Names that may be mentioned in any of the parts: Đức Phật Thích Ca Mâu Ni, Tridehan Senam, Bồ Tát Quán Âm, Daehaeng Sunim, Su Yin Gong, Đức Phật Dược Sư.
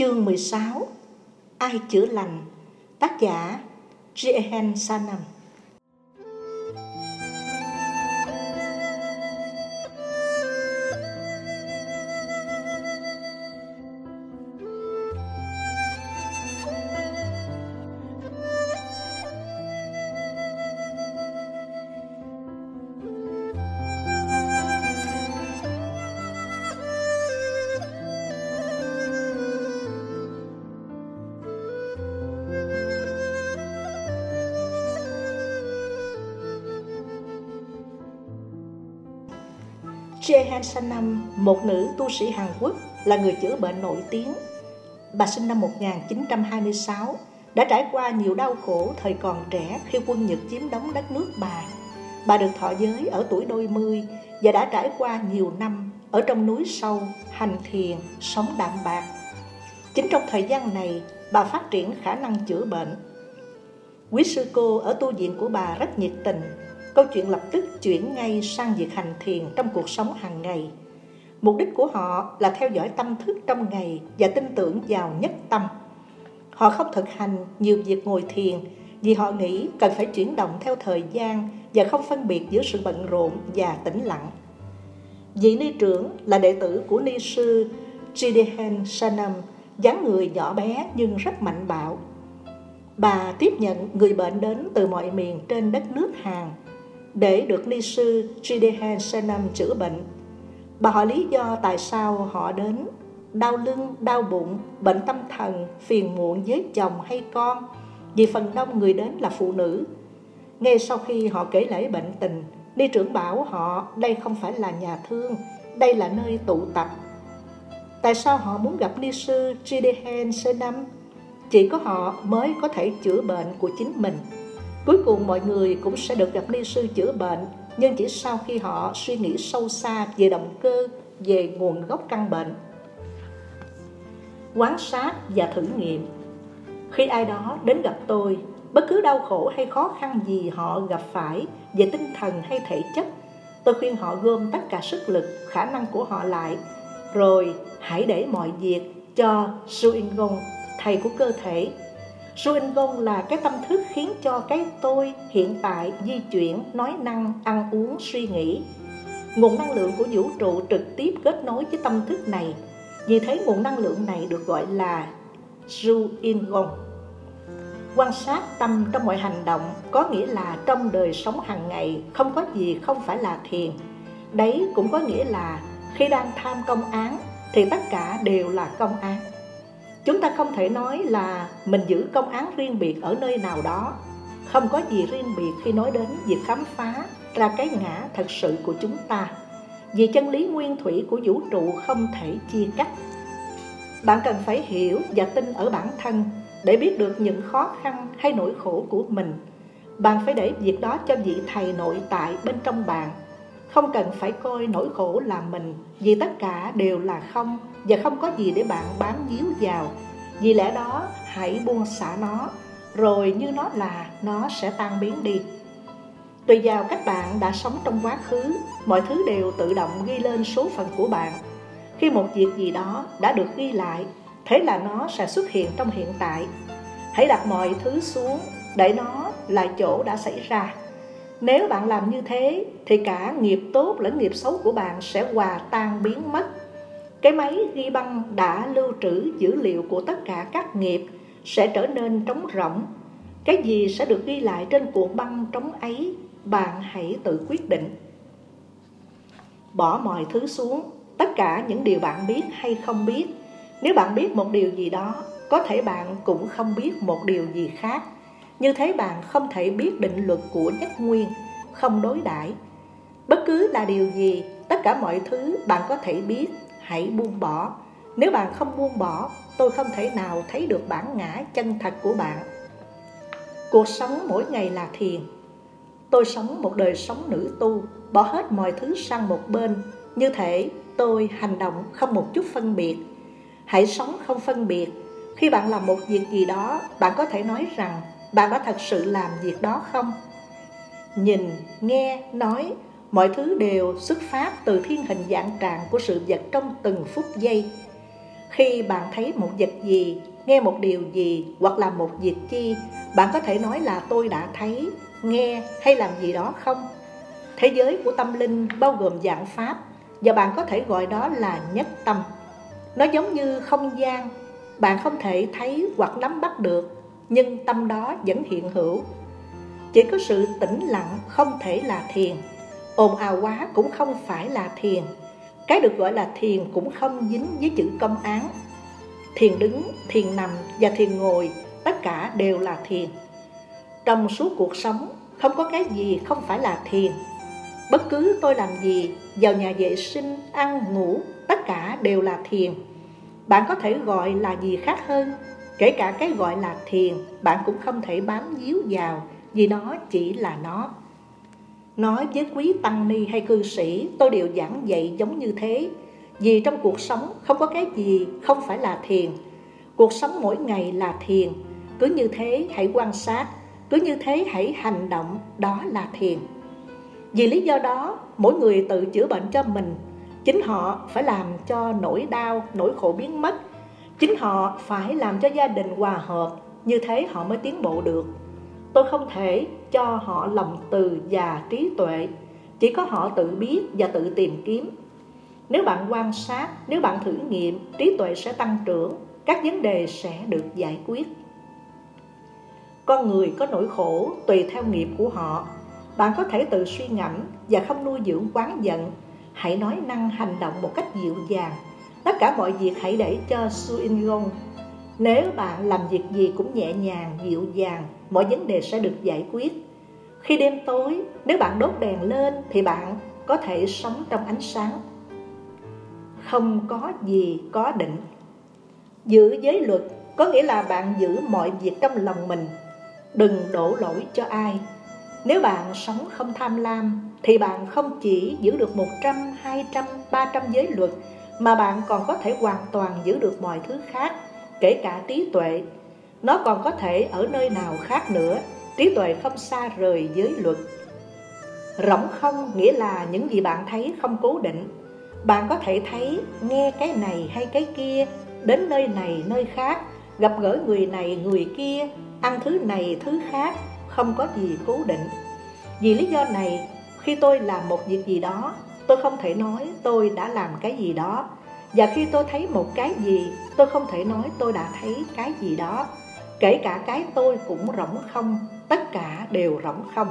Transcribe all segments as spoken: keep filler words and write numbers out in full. Chương mười sáu, Ai chữa lành. Tác giả Daehaeng Sunim. Daehaeng Sunim, một nữ tu sĩ Hàn Quốc, là người chữa bệnh nổi tiếng. Bà sinh năm một nghìn chín trăm hai mươi sáu, đã trải qua nhiều đau khổ thời còn trẻ khi quân Nhật chiếm đóng đất nước bà. Bà được thọ giới ở tuổi đôi mươi và đã trải qua nhiều năm ở trong núi sâu, hành thiền, sống đạm bạc. Chính trong thời gian này, bà phát triển khả năng chữa bệnh. Quý sư cô ở tu viện của bà rất nhiệt tình. Câu chuyện lập tức chuyển ngay sang việc hành thiền trong cuộc sống hàng ngày. Mục đích của họ là theo dõi tâm thức trong ngày và tin tưởng vào nhất tâm. Họ không thực hành nhiều việc ngồi thiền vì họ nghĩ cần phải chuyển động theo thời gian và không phân biệt giữa sự bận rộn và tĩnh lặng. Vị ni trưởng là đệ tử của ni sư Tridehan Senam, dáng người nhỏ bé nhưng rất mạnh bạo. Bà tiếp nhận người bệnh đến từ mọi miền trên đất nước Hàn để được ni sư Tridehan Senam chữa bệnh. Bà hỏi lý do tại sao họ đến: đau lưng, đau bụng, bệnh tâm thần, phiền muộn với chồng hay con, vì phần đông người đến là phụ nữ. Ngay sau khi họ kể lể bệnh tình, ni trưởng bảo họ đây không phải là nhà thương, đây là nơi tụ tập. Tại sao họ muốn gặp ni sư Tridehan Senam? Chỉ có họ mới có thể chữa bệnh của chính mình. Cuối cùng mọi người cũng sẽ được gặp ni sư chữa bệnh, nhưng chỉ sau khi họ suy nghĩ sâu xa về động cơ, về nguồn gốc căn bệnh. Quan sát và thử nghiệm. Khi ai đó đến gặp tôi, bất cứ đau khổ hay khó khăn gì họ gặp phải, về tinh thần hay thể chất, tôi khuyên họ gom tất cả sức lực, khả năng của họ lại, rồi hãy để mọi việc cho Su Yin Gong, thầy của cơ thể. Su Yin Gong là cái tâm thức khiến cho cái tôi hiện tại di chuyển, nói năng, ăn uống, suy nghĩ. Nguồn năng lượng của vũ trụ trực tiếp kết nối với tâm thức này. Vì thế nguồn năng lượng này được gọi là Su Yin Gong. Quan sát tâm trong mọi hành động, có nghĩa là trong đời sống hàng ngày không có gì không phải là thiền. Đấy cũng có nghĩa là khi đang tham công án thì tất cả đều là công án. Chúng ta không thể nói là mình giữ công án riêng biệt ở nơi nào đó. Không có gì riêng biệt khi nói đến việc khám phá ra cái ngã thật sự của chúng ta. Vì chân lý nguyên thủy của vũ trụ không thể chia cắt. Bạn cần phải hiểu và tin ở bản thân để biết được những khó khăn hay nỗi khổ của mình. Bạn phải để việc đó cho vị thầy nội tại bên trong bạn. Không cần phải coi nỗi khổ là mình, vì tất cả đều là không và không có gì để bạn bám víu vào. Vì lẽ đó, hãy buông xả nó, rồi như nó là, nó sẽ tan biến đi. Tùy vào các bạn đã sống trong quá khứ, mọi thứ đều tự động ghi lên số phận của bạn. Khi một việc gì đó đã được ghi lại, thế là nó sẽ xuất hiện trong hiện tại. Hãy đặt mọi thứ xuống, để nó lại chỗ đã xảy ra. Nếu bạn làm như thế, thì cả nghiệp tốt lẫn nghiệp xấu của bạn sẽ hòa tan biến mất. Cái máy ghi băng đã lưu trữ dữ liệu của tất cả các nghiệp sẽ trở nên trống rỗng. Cái gì sẽ được ghi lại trên cuộn băng trống ấy, bạn hãy tự quyết định. Bỏ mọi thứ xuống, tất cả những điều bạn biết hay không biết. Nếu bạn biết một điều gì đó, có thể bạn cũng không biết một điều gì khác. Như thế bạn không thể biết định luật của nhất nguyên, không đối đãi. Bất cứ là điều gì, tất cả mọi thứ bạn có thể biết, hãy buông bỏ. Nếu bạn không buông bỏ, tôi không thể nào thấy được bản ngã chân thật của bạn. Cuộc sống mỗi ngày là thiền. Tôi sống một đời sống nữ tu, bỏ hết mọi thứ sang một bên. Như thế, tôi hành động không một chút phân biệt. Hãy sống không phân biệt. Khi bạn làm một việc gì đó, bạn có thể nói rằng bạn đã thật sự làm việc đó không? Nhìn, nghe, nói, mọi thứ đều xuất phát từ thiên hình vạn trạng của sự vật trong từng phút giây. Khi bạn thấy một dịch gì, nghe một điều gì hoặc là một dịch chi, bạn có thể nói là tôi đã thấy, nghe hay làm gì đó không? Thế giới của tâm linh bao gồm vạn pháp, và bạn có thể gọi đó là nhất tâm. Nó giống như không gian, bạn không thể thấy hoặc nắm bắt được, nhưng tâm đó vẫn hiện hữu. Chỉ có sự tĩnh lặng không thể là thiền, ồn ào quá cũng không phải là thiền. Cái được gọi là thiền cũng không dính với chữ công án. Thiền đứng, thiền nằm và thiền ngồi, tất cả đều là thiền. Trong suốt cuộc sống, không có cái gì không phải là thiền. Bất cứ tôi làm gì, vào nhà vệ sinh, ăn, ngủ, tất cả đều là thiền. Bạn có thể gọi là gì khác hơn, kể cả cái gọi là thiền, bạn cũng không thể bám víu vào, vì nó chỉ là nó. Nói với quý tăng ni hay cư sĩ, tôi đều giảng dạy giống như thế. Vì trong cuộc sống không có cái gì không phải là thiền. Cuộc sống mỗi ngày là thiền. Cứ như thế hãy quan sát, cứ như thế hãy hành động, đó là thiền. Vì lý do đó, mỗi người tự chữa bệnh cho mình. Chính họ phải làm cho nỗi đau, nỗi khổ biến mất. Chính họ phải làm cho gia đình hòa hợp. Như thế họ mới tiến bộ được. Tôi không thể cho họ lòng từ và trí tuệ. Chỉ có họ tự biết và tự tìm kiếm. Nếu bạn quan sát, nếu bạn thử nghiệm, trí tuệ sẽ tăng trưởng, các vấn đề sẽ được giải quyết. Con người có nỗi khổ tùy theo nghiệp của họ. Bạn có thể tự suy ngẫm và không nuôi dưỡng oán giận. Hãy nói năng hành động một cách dịu dàng. Tất cả mọi việc hãy để cho Su Yin Gong. Nếu bạn làm việc gì cũng nhẹ nhàng, dịu dàng, mọi vấn đề sẽ được giải quyết. Khi đêm tối, nếu bạn đốt đèn lên thì bạn có thể sống trong ánh sáng. Không có gì có định. Giữ giới luật có nghĩa là bạn giữ mọi việc trong lòng mình. Đừng đổ lỗi cho ai. Nếu bạn sống không tham lam thì bạn không chỉ giữ được một trăm, hai trăm, ba trăm giới luật, mà bạn còn có thể hoàn toàn giữ được mọi thứ khác, kể cả trí tuệ. Nó còn có thể ở nơi nào khác nữa. Trí tuệ không xa rời giới luật. Rỗng không nghĩa là những gì bạn thấy không cố định. Bạn có thể thấy, nghe cái này hay cái kia, đến nơi này nơi khác, gặp gỡ người này người kia, ăn thứ này thứ khác, không có gì cố định. Vì lý do này, khi tôi làm một việc gì đó, tôi không thể nói tôi đã làm cái gì đó. Và khi tôi thấy một cái gì, tôi không thể nói tôi đã thấy cái gì đó. Kể cả cái tôi cũng rỗng không, tất cả đều rỗng không.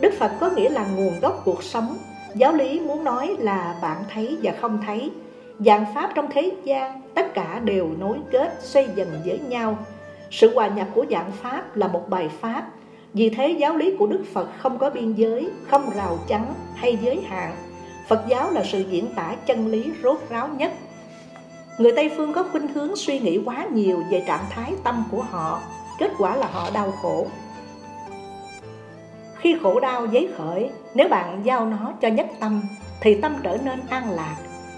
Đức Phật có nghĩa là nguồn gốc cuộc sống. Giáo lý muốn nói là bạn thấy và không thấy. Vạn pháp trong thế gian, tất cả đều nối kết, xoay dần với nhau. Sự hòa nhập của vạn pháp là một bài pháp. Vì thế giáo lý của Đức Phật không có biên giới, không rào chắn hay giới hạn. Phật giáo là sự diễn tả chân lý rốt ráo nhất. Người Tây Phương có khuynh hướng suy nghĩ quá nhiều về trạng thái tâm của họ. Kết quả là họ đau khổ. Khi khổ đau dấy khởi, nếu bạn giao nó cho nhất tâm, thì tâm trở nên an lạc.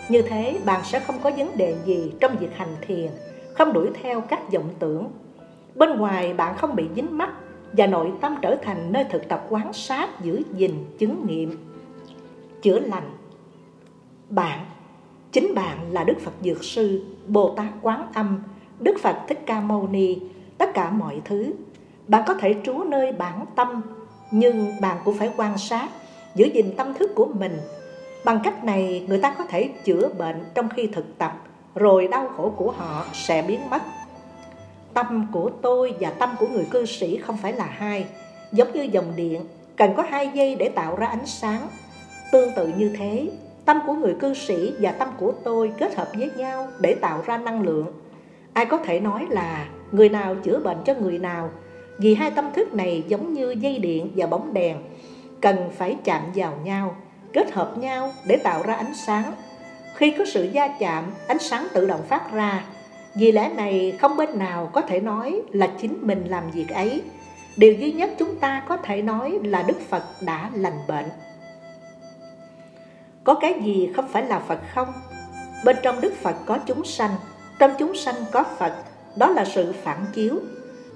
Như thế bạn sẽ không có vấn đề gì trong việc hành thiền, không đuổi theo các vọng tưởng. Bên ngoài bạn không bị dính mắc, và nội tâm trở thành nơi thực tập quan sát, giữ gìn, chứng nghiệm, chữa lành. Bạn, chính bạn là Đức Phật Dược Sư, Bồ Tát Quán Âm, Đức Phật Thích Ca Mâu Ni, tất cả mọi thứ. Bạn có thể trú nơi bản tâm, nhưng bạn cũng phải quan sát, giữ gìn tâm thức của mình. Bằng cách này, người ta có thể chữa bệnh trong khi thực tập, rồi đau khổ của họ sẽ biến mất. Tâm của tôi và tâm của người cư sĩ không phải là hai. Giống như dòng điện, cần có hai dây để tạo ra ánh sáng. Tương tự như thế, tâm của người cư sĩ và tâm của tôi kết hợp với nhau để tạo ra năng lượng. Ai có thể nói là người nào chữa bệnh cho người nào, vì hai tâm thức này giống như dây điện và bóng đèn, cần phải chạm vào nhau, kết hợp nhau để tạo ra ánh sáng. Khi có sự va chạm, ánh sáng tự động phát ra. Vì lẽ này, không bên nào có thể nói là chính mình làm việc ấy. Điều duy nhất chúng ta có thể nói là Đức Phật đã lành bệnh. Có cái gì không phải là Phật không? Bên trong Đức Phật có chúng sanh, trong chúng sanh có Phật. Đó là sự phản chiếu.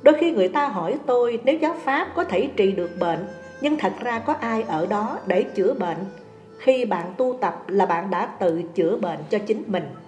Đôi khi người ta hỏi tôi nếu giáo pháp có thể trị được bệnh, nhưng thật ra có ai ở đó để chữa bệnh. Khi bạn tu tập là bạn đã tự chữa bệnh cho chính mình.